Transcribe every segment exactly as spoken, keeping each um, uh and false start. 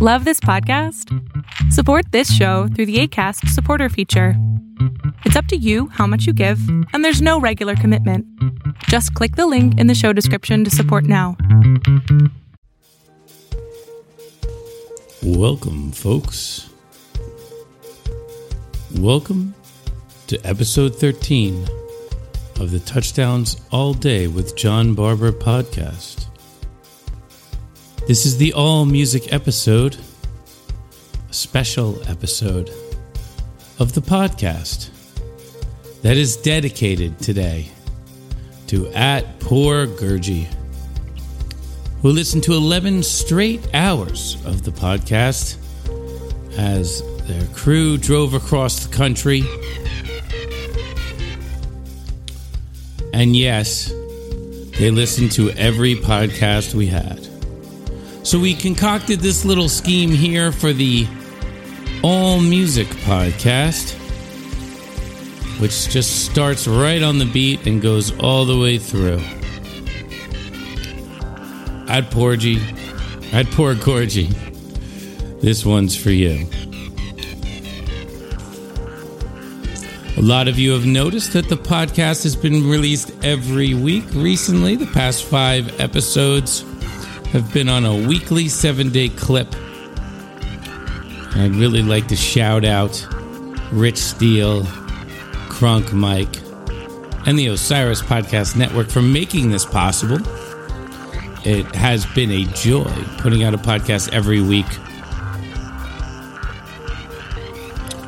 Love this podcast? Support this show through the Acast supporter feature. It's up to you how much you give, and there's no regular commitment. Just click the link in the show description to support now. Welcome, folks. Welcome to episode thirteen of the Touchdowns All Day with John Barber podcast. This is the all-music episode, a special episode of the podcast that is dedicated today to At Poor Gurji. We'll listen to eleven straight hours of the podcast as their crew drove across the country. And yes, they listened to every podcast we had. So we concocted this little scheme here for the All Music podcast, which just starts right on the beat and goes all the way through. At Poor Gurji, At Poor Gurji, this one's for you. A lot of you have noticed that the podcast has been released every week recently. The past five episodes have been on a weekly seven-day clip. I'd really like to shout out Rich Steele, Crunk Mike, and the Osiris Podcast Network for making this possible. It has been a joy putting out a podcast every week.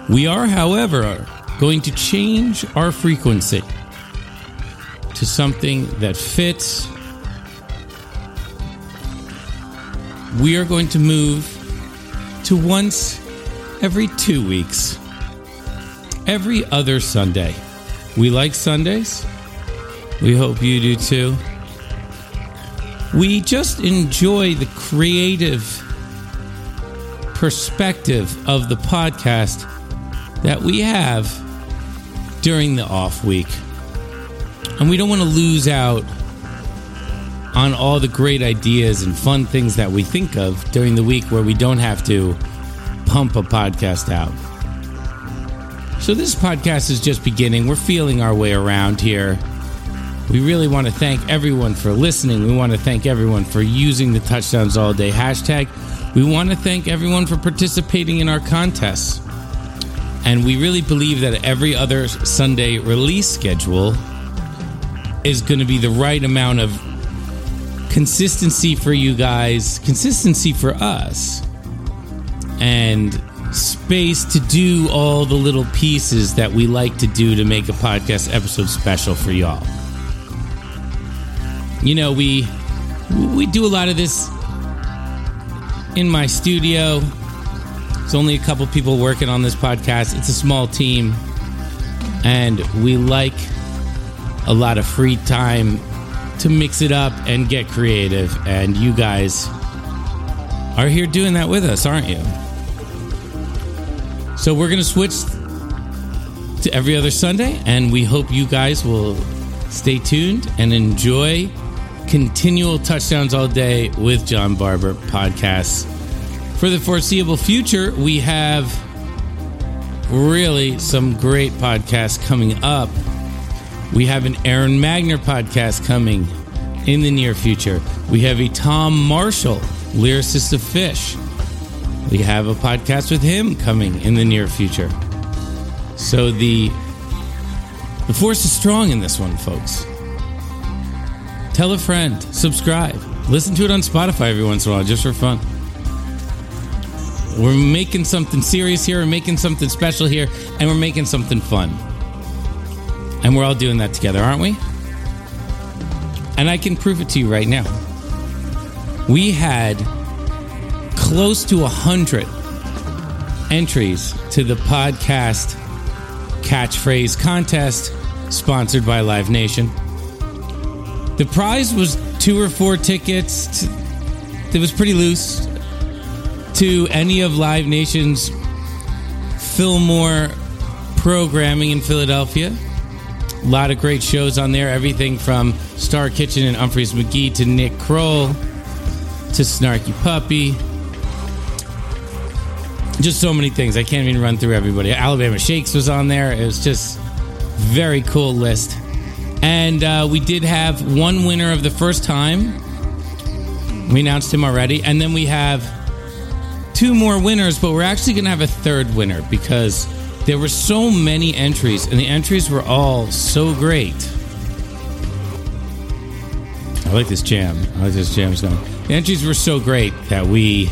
We are, however, going to change our frequency to something that fits. We are going to move to once every two weeks, every other Sunday. We like Sundays. We hope you do too. We just enjoy the creative perspective of the podcast that we have during the off week. And we don't want to lose out on all the great ideas and fun things that we think of during the week where we don't have to pump a podcast out. So this podcast is just beginning. We're feeling our way around here. We really want to thank everyone for listening. We want to thank everyone for using the Touchdowns All Day hashtag. We want to thank everyone for participating in our contests. And we really believe that every other Sunday release schedule is going to be the right amount of consistency for you guys, consistency for us, and space to do all the little pieces that we like to do to make a podcast episode special for y'all. You know, we we do a lot of this in my studio. There's only a couple people working on this podcast. It's a small team, and we like a lot of free time to mix it up and get creative, and you guys are here doing that with us, aren't you? So we're going to switch to every other Sunday, and we hope you guys will stay tuned and enjoy continual Touchdowns All Day with John Barber podcasts. For the foreseeable future, we have really some great podcasts coming up. We have an Aaron Magner podcast coming in the near future. We have a Tom Marshall, lyricist of Fish. We have a podcast with him coming in the near future. So the, the force is strong in this one, folks. Tell a friend, subscribe, listen to it on Spotify every once in a while just for fun. We're making something serious here, we're making something special here, and we're making something fun. And we're all doing that together, aren't we? And I can prove it to you right now. We had close to one hundred entries to the podcast catchphrase contest sponsored by Live Nation. The prize was two or four tickets. To, it was pretty loose to any of Live Nation's Fillmore programming in Philadelphia. A lot of great shows on there. Everything from Star Kitchen and Umphrey's McGee to Nick Kroll to Snarky Puppy. just so many things. I can't even run through everybody. Alabama Shakes was on there. It was just very cool list. And uh, we did have one winner of the first time. We announced him already. And then we have two more winners, but we're actually going to have a third winner because there were so many entries, and the entries were all so great. I like this jam. I like this jam song. The entries were so great that we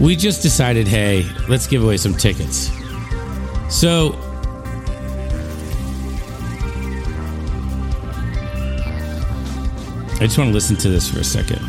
we just decided, hey, let's give away some tickets. So I just want to listen to this for a second.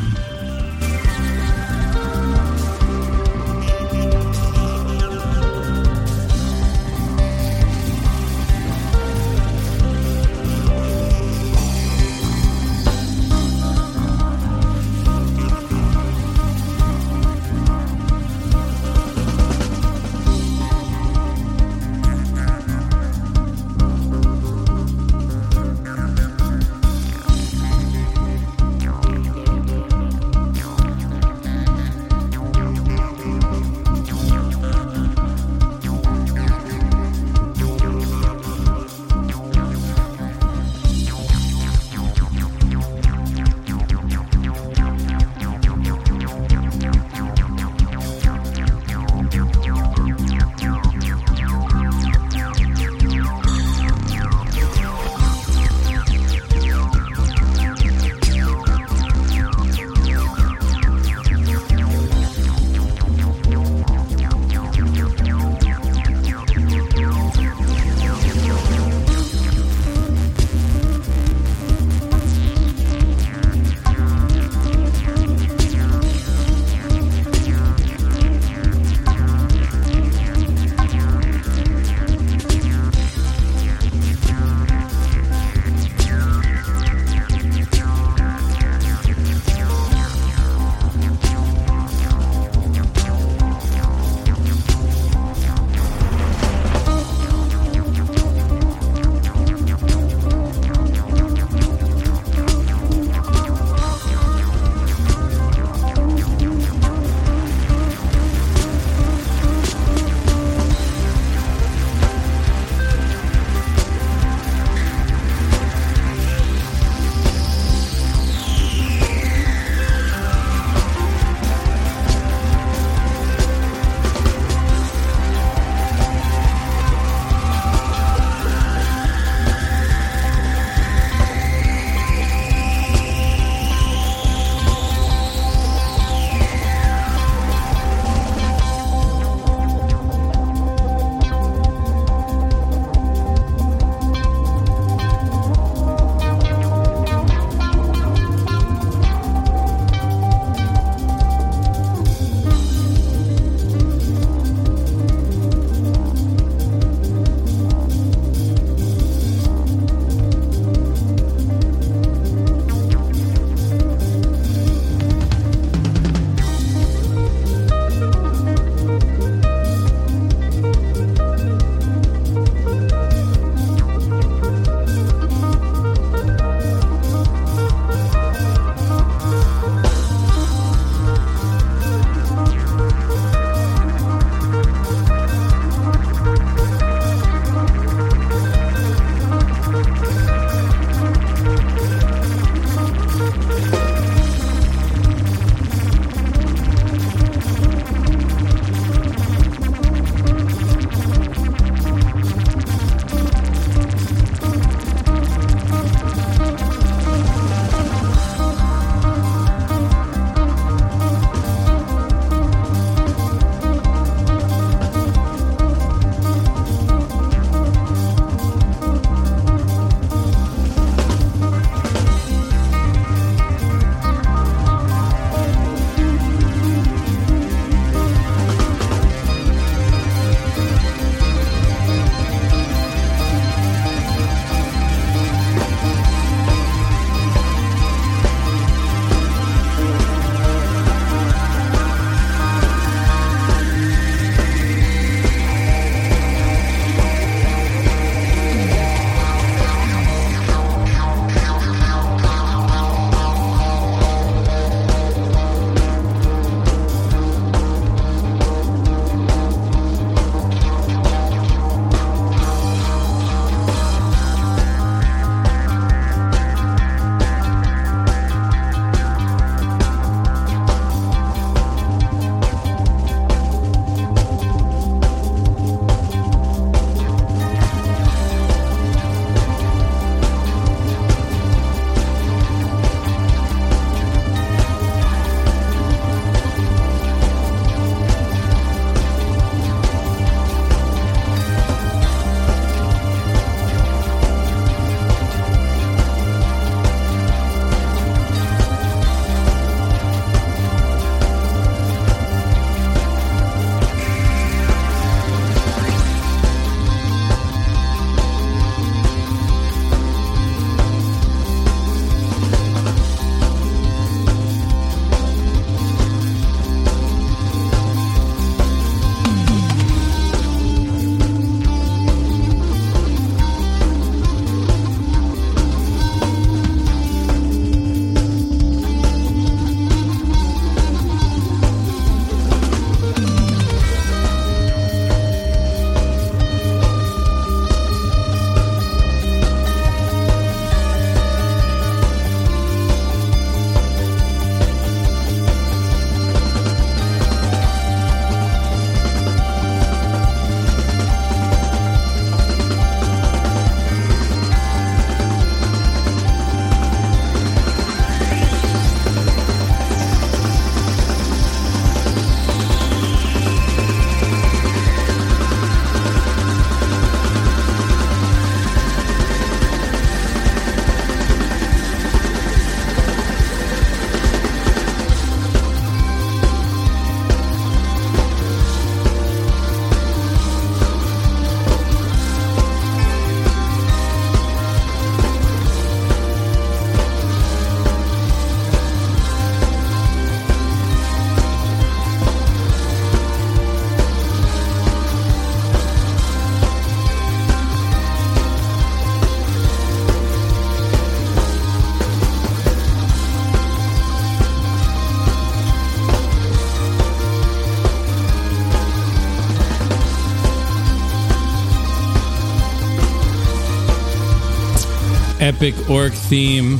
epic orc theme.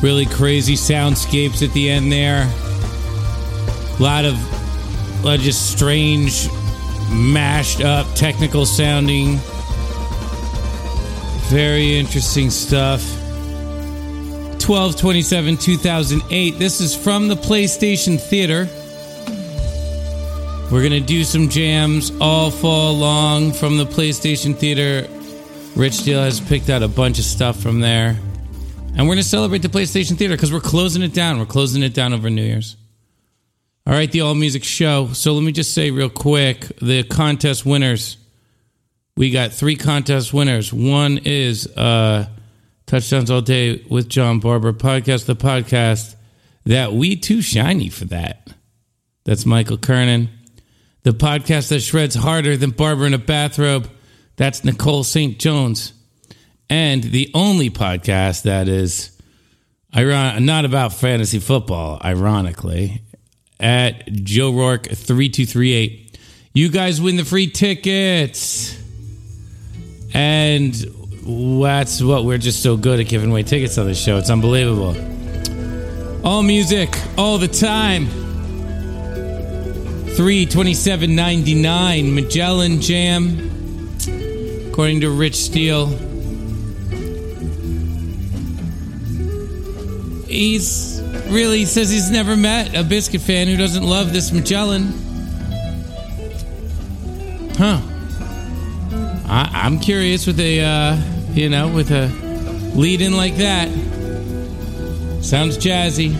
Really crazy soundscapes at the end there. A lot of uh, just strange, mashed up, technical sounding. Very interesting stuff. twelve twenty-seven two thousand eight. This is from the PlayStation Theater. We're going to do some jams all fall long from the PlayStation Theater. Rich Steele has picked out a bunch of stuff from there. And we're going to celebrate the PlayStation Theater because we're closing it down. We're closing it down over New Year's. All right, the All Music Show. So let me just say real quick, the contest winners. We got three contest winners. One is uh, Touchdowns All Day with John Barber podcast, the podcast that we too shiny for that. That's Michael Kernan. The podcast that shreds harder than Barber in a bathrobe. That's Nicole Saint Jones. And the only podcast that is iron- not about fantasy football, ironically, at Joe Rourke thirty-two thirty-eight. You guys win the free tickets. And that's what we're just so good at giving away tickets on this show. It's unbelievable. All music, all the time. three twenty-seven ninety-nine Magellan Jam, according to Rich Steele. He's really he says he's never met a Biscuit fan who doesn't love this Magellan. Huh. I, I'm curious with a uh, you know with a lead in like that. Sounds jazzy.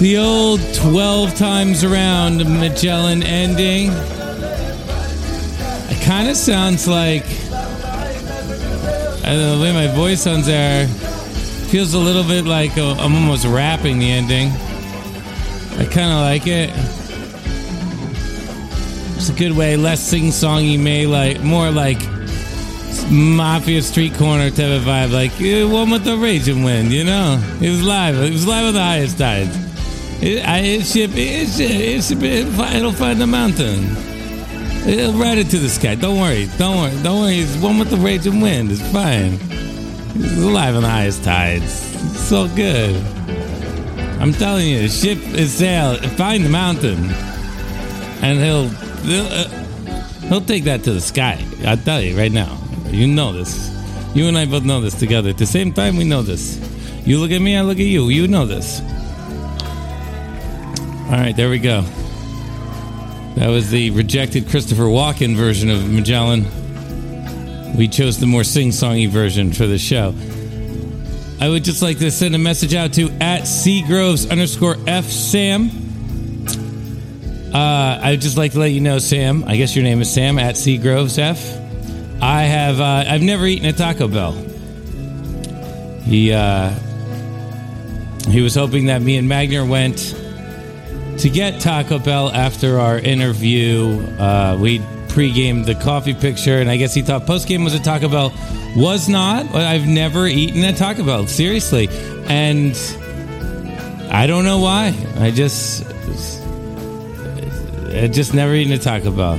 The old twelve times around Magellan ending. It kind of sounds like, I don't know, the way my voice sounds there, feels a little bit like a, I'm almost rapping the ending. I kind of like it. It's a good way, less sing-songy, may like more like mafia street corner type of vibe, like it won with the raging wind, you know. It was live. It was live with the highest tides. It, I, it ship, it ship, it ship, it'll find the mountain. It'll ride it to the sky. Don't worry. Don't worry. Don't worry. It's one with the raging wind. It's fine. It's alive on the highest tides. It's so good. I'm telling you, the ship is sail. Find the mountain, and he'll he'll, uh, he'll take that to the sky. I'll tell you right now. You know this. You and I both know this together. At the same time, we know this. You look at me, I look at you. You know this. All right, there we go. That was the rejected Christopher Walken version of Magellan. We chose the more sing-songy version for the show. I would just like to send a message out to at cgroves_f Sam. Uh, I would just like to let you know, Sam, I guess your name is Sam, at cgroves_f. I have, uh, I've never eaten a Taco Bell. He, uh, he was hoping that me and Magner went to get Taco Bell after our interview. Uh, we pre-gamed the coffee picture, and I guess he thought post-game was a Taco Bell. Was not. I've never eaten a Taco Bell, seriously. And I don't know why. I just, I just never eaten a Taco Bell.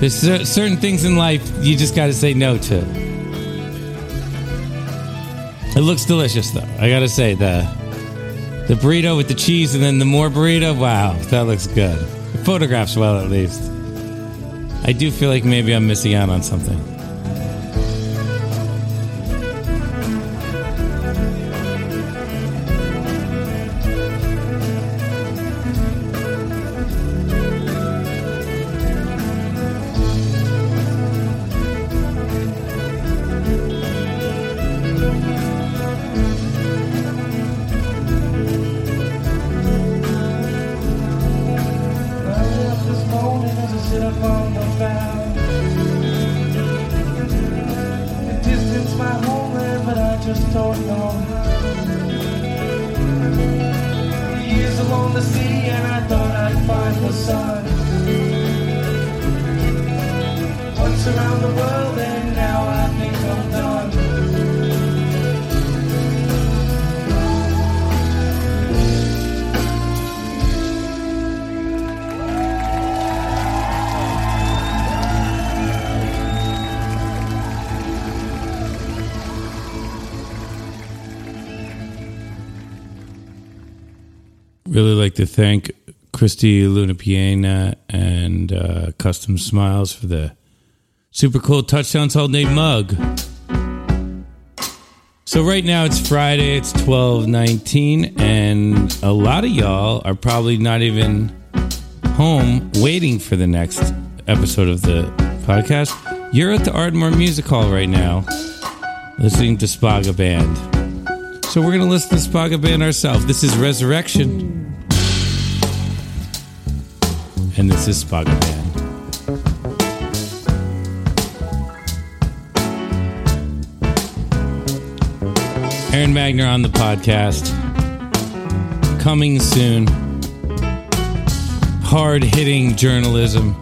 There's certain things in life you just got to say no to. It looks delicious, though. I got to say, the The burrito with the cheese and then the more burrito. Wow, that looks good. The photographs well, at least. I do feel like maybe I'm missing out on something. Really like to thank Christy Luna Piena and uh, Custom Smiles for the super cool Touchdowns All Day mug. So right now it's Friday, it's twelve nineteen, and a lot of y'all are probably not even home waiting for the next episode of the podcast. You're at the Ardmore Music Hall right now listening to Spaga Band. So we're going to listen to Spaga Band ourselves. This is Resurrection. And this is Spaga Band. Aaron Magner on the podcast. Coming soon. Hard-hitting journalism.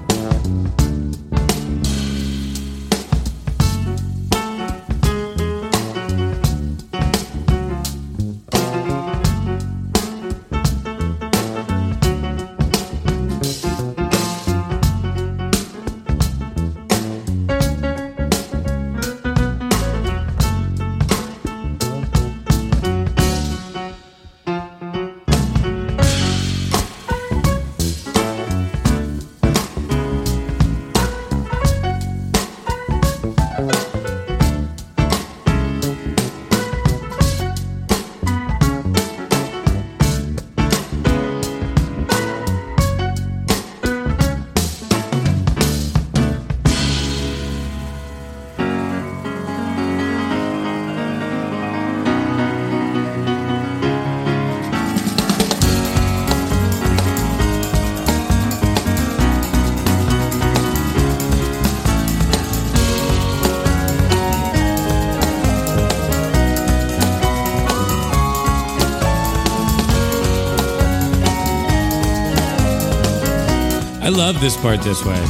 I love this part this way.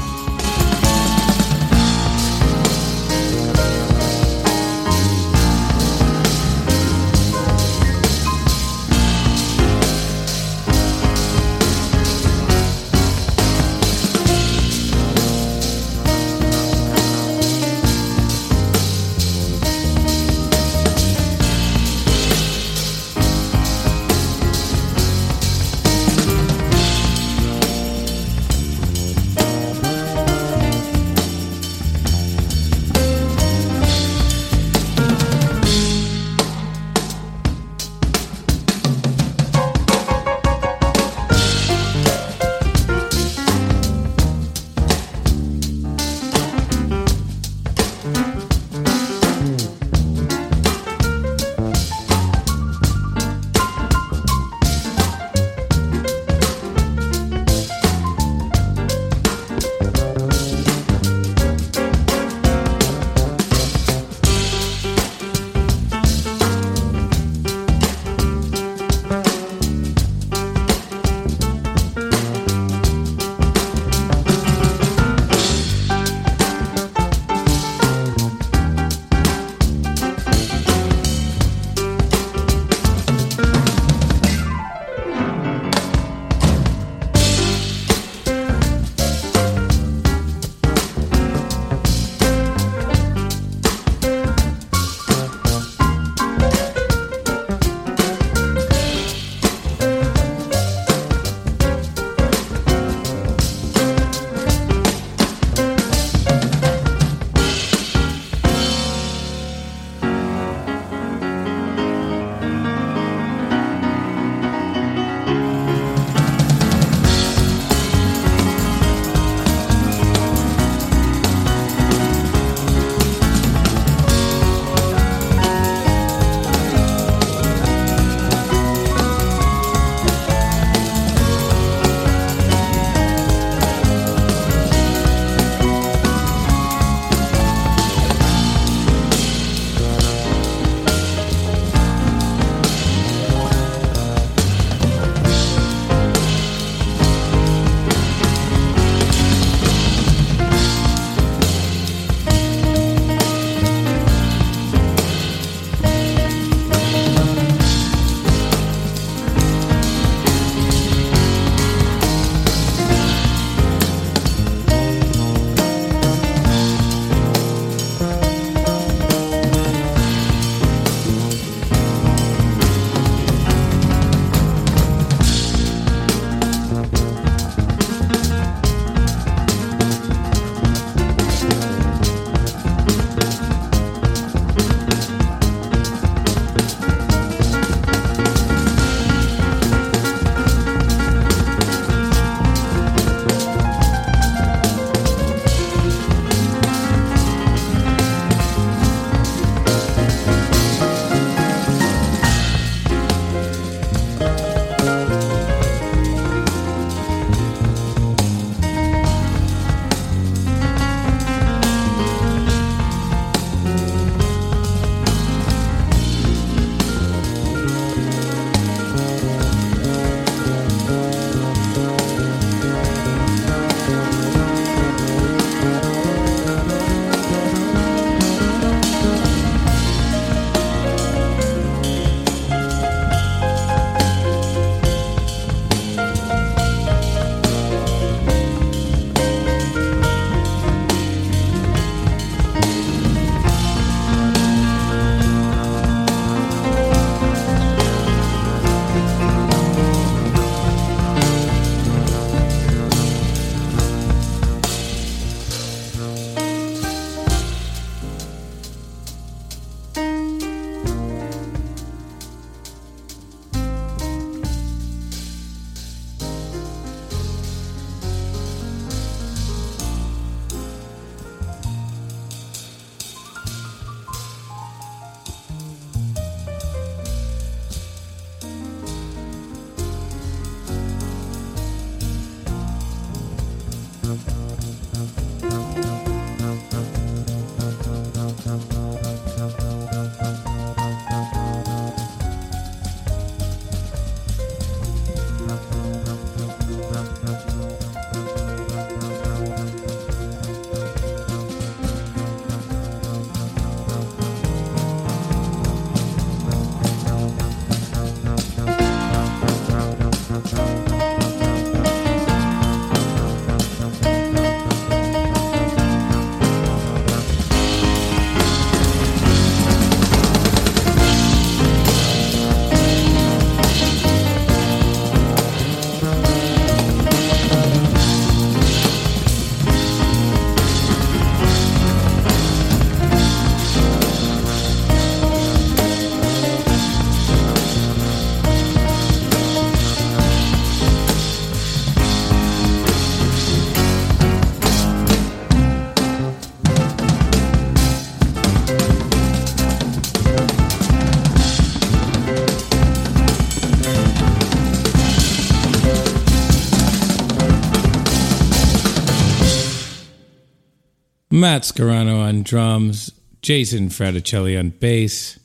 Matt Scarano on drums, Jason Fraticelli on bass,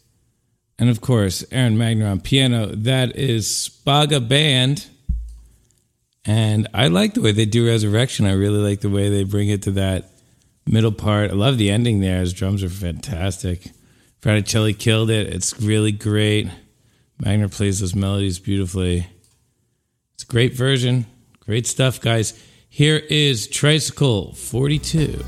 and of course, Aaron Magner on piano. That is Spaga Band. And I like the way they do Resurrection. I really like the way they bring it to that middle part. I love the ending there. His drums are fantastic. Fraticelli killed it. It's really great. Magner plays those melodies beautifully. It's a great version. Great stuff, guys. Here is Tricycle forty-two.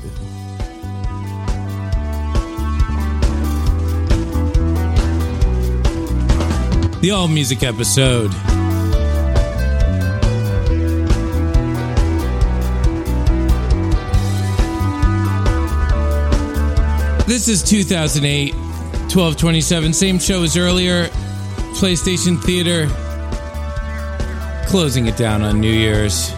The All Music episode. This is two thousand eight, twelve twenty-seven, same show as earlier, PlayStation Theater, closing it down on New Year's.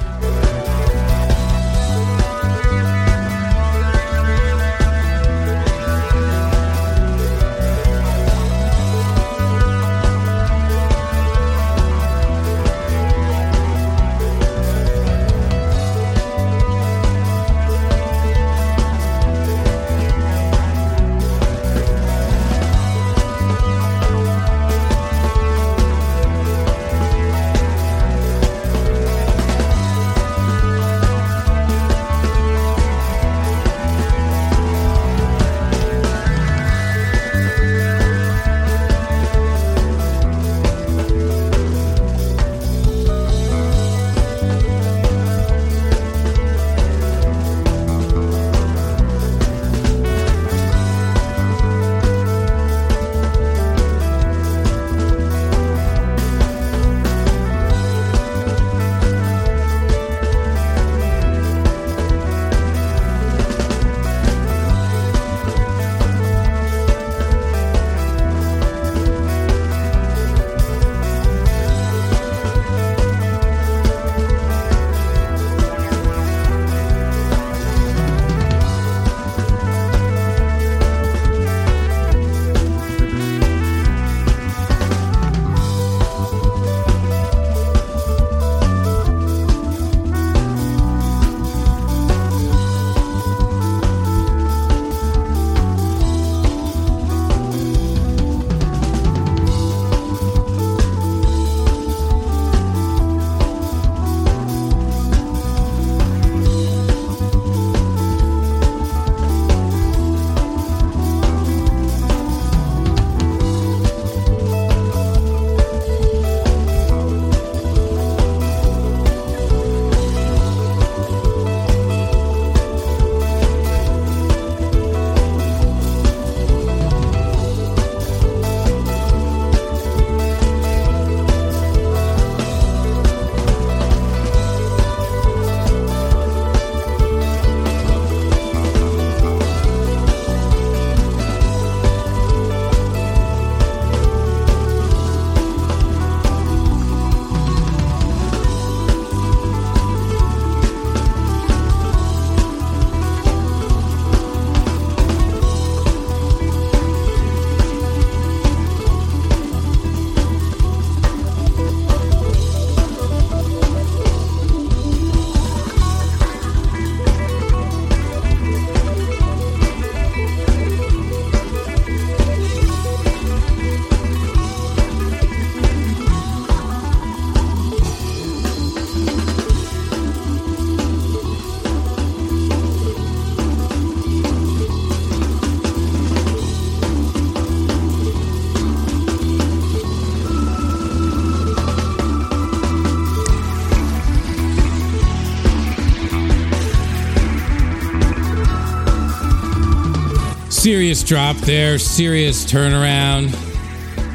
Serious drop there, serious turnaround.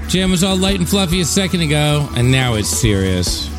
Jam was all light and fluffy a second ago, and now it's serious.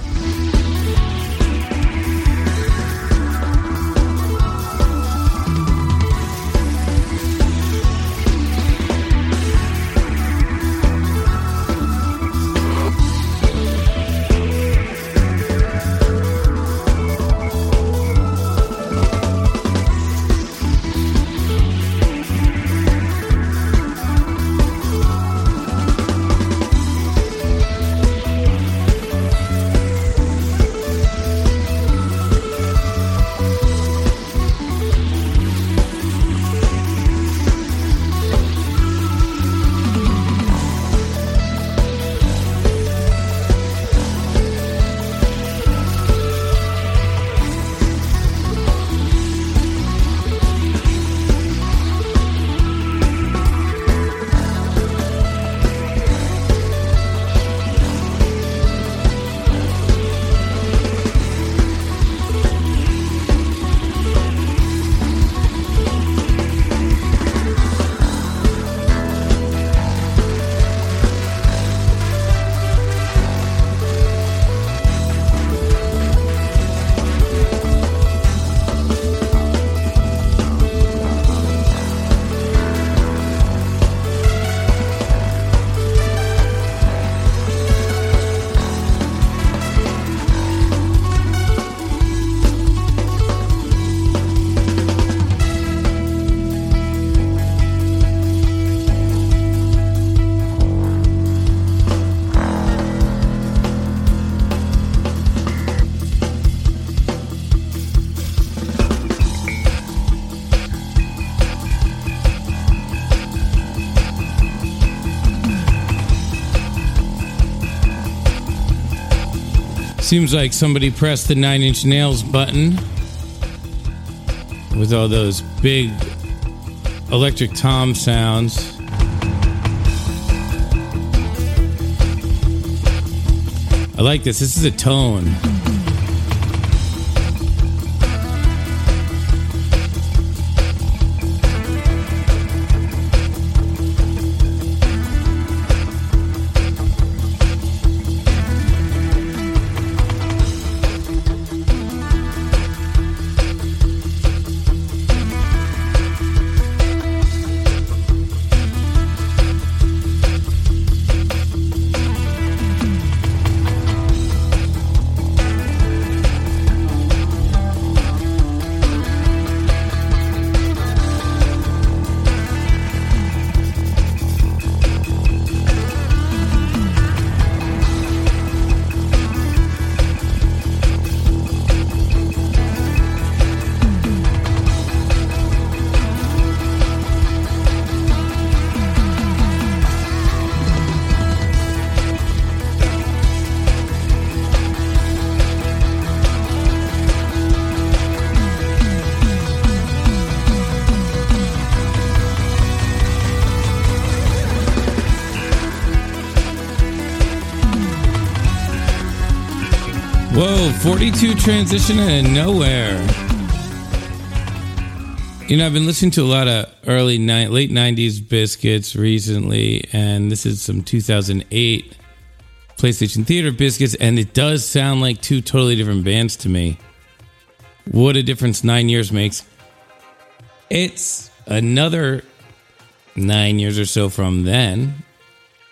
Seems like somebody pressed the Nine Inch Nails button with all those big electric tom sounds. I like this. This is a tone. forty-two transition and nowhere. You know, I've been listening to a lot of early ni- late nineties Biscuits recently, and this is some two thousand eight PlayStation Theater Biscuits, and it does sound like two totally different bands to me. What a difference nine years makes. It's another nine years or so from then.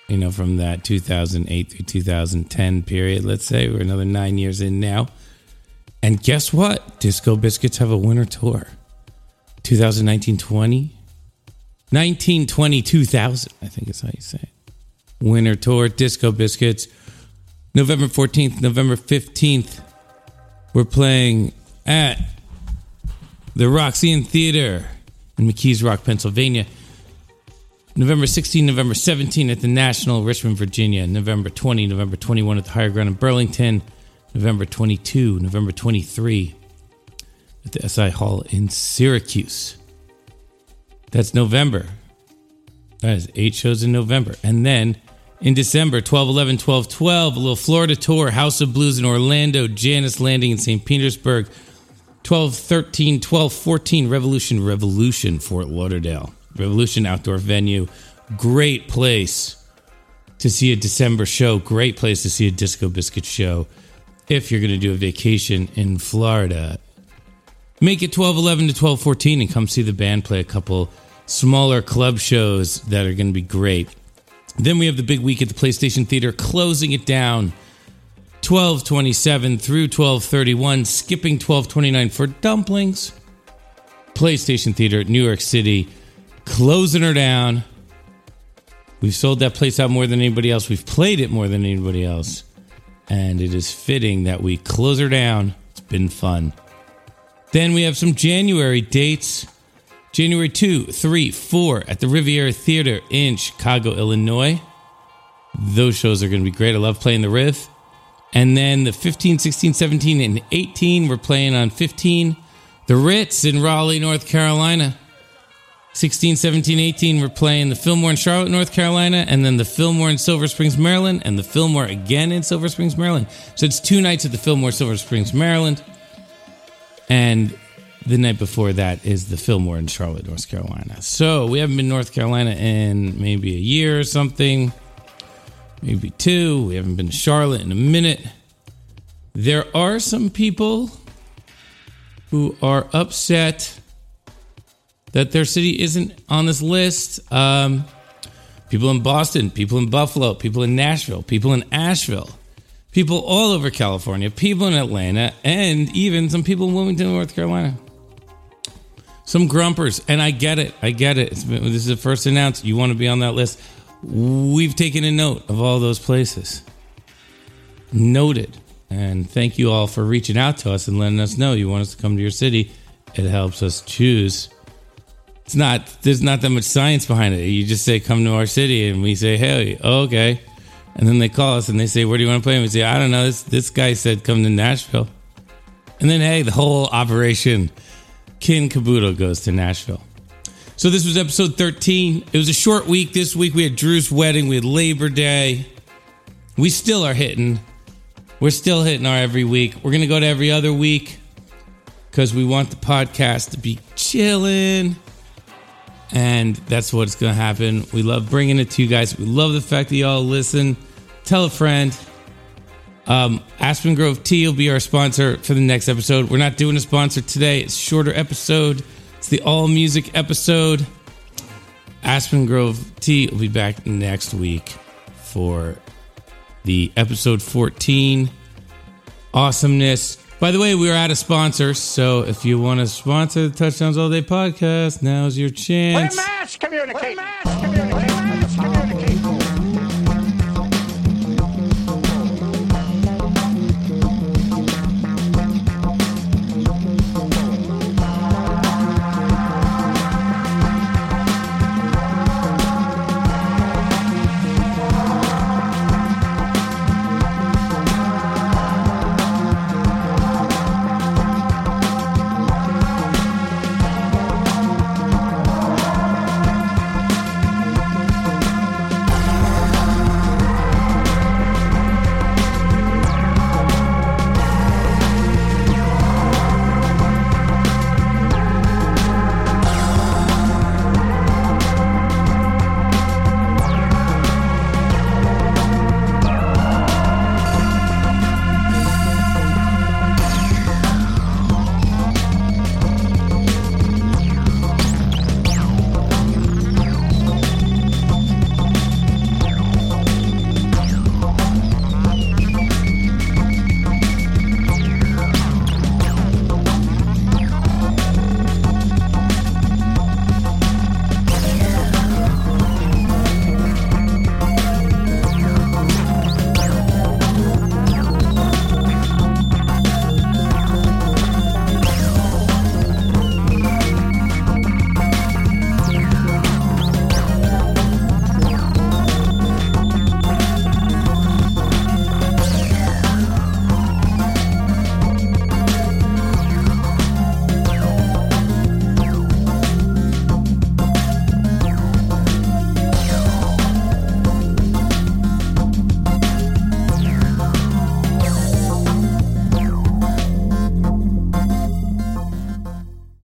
You know, from that two thousand eight through two thousand ten period, let's say. We're another nine years in now. And guess what? Disco Biscuits have a winter tour. twenty nineteen twenty nineteen twenty two thousand I think is how you say it. Winter tour, Disco Biscuits. November fourteenth, November fifteenth. We're playing at the Roxanne Theater in McKees Rock, Pennsylvania. November sixteenth, November seventeenth at the National, Richmond, Virginia. November twentieth, November twenty-first at the Higher Ground in Burlington. November twenty-second, November twenty-third at the S I Hall in Syracuse. That's November. That is eight shows in November. And then in December, twelve eleven, twelve twelve, a little Florida tour, House of Blues in Orlando, Janice Landing in Saint Petersburg. twelve thirteen, twelve fourteen, Revolution, Revolution, Fort Lauderdale. Revolution outdoor venue. Great place to see a December show. Great place to see a Disco Biscuit show. If you're going to do a vacation in Florida, make it twelve eleven to twelve fourteen and come see the band play a couple smaller club shows that are going to be great. Then we have the big week at the PlayStation Theater, closing it down twelve twenty-seven through twelve thirty-one, skipping twelve twenty-nine for dumplings. PlayStation Theater, New York City. Closing her down. We've sold that place out more than anybody else. We've played it more than anybody else. And it is fitting that we close her down. It's been fun. Then we have some January dates. January second, third, fourth at the Riviera Theater in Chicago, Illinois. Those shows are going to be great. I love playing the Riv. And then the fifteenth, sixteenth, seventeenth, and eighteenth. We're playing on fifteenth. The Ritz in Raleigh, North Carolina. sixteen, seventeen, eighteen, we're playing the Fillmore in Charlotte, North Carolina, and then the Fillmore in Silver Springs, Maryland, and the Fillmore again in Silver Springs, Maryland. So it's two nights at the Fillmore, Silver Springs, Maryland. And the night before that is the Fillmore in Charlotte, North Carolina. So we haven't been to North Carolina in maybe a year or something, maybe two. We haven't been to Charlotte in a minute. There are some people who are upset that their city isn't on this list. Um, people in Boston, people in Buffalo, people in Nashville, people in Asheville, people all over California, people in Atlanta, and even some people in Wilmington, North Carolina. Some grumpers, and I get it, I get it. It's been, this is the first announced. You want to be on that list. We've taken a note of all those places. Noted. And thank you all for reaching out to us and letting us know you want us to come to your city. It helps us choose. It's not, there's not that much science behind it. You just say, come to our city, and we say, hey, okay. And then they call us and they say, where do you want to play? And we say, I don't know. This, this guy said come to Nashville. And then, hey, the whole operation, kin caboodle, goes to Nashville. So this was episode thirteen. It was a short week. This week we had Drew's wedding. We had Labor Day. We still are hitting. We're still hitting our every week. We're going to go to every other week because we want the podcast to be chilling. And that's what's going to happen. We love bringing it to you guys. We love the fact that y'all listen. Tell a friend. Um, Aspen Grove Tea will be our sponsor for the next episode. We're not doing a sponsor today. It's a shorter episode. It's the all-music episode. Aspen Grove Tea will be back next week for the episode fourteen awesomeness. By the way, we are out of sponsors, so if you want to sponsor the Touchdowns All Day podcast, now's your chance. We're mass communicating. We're mass communicating.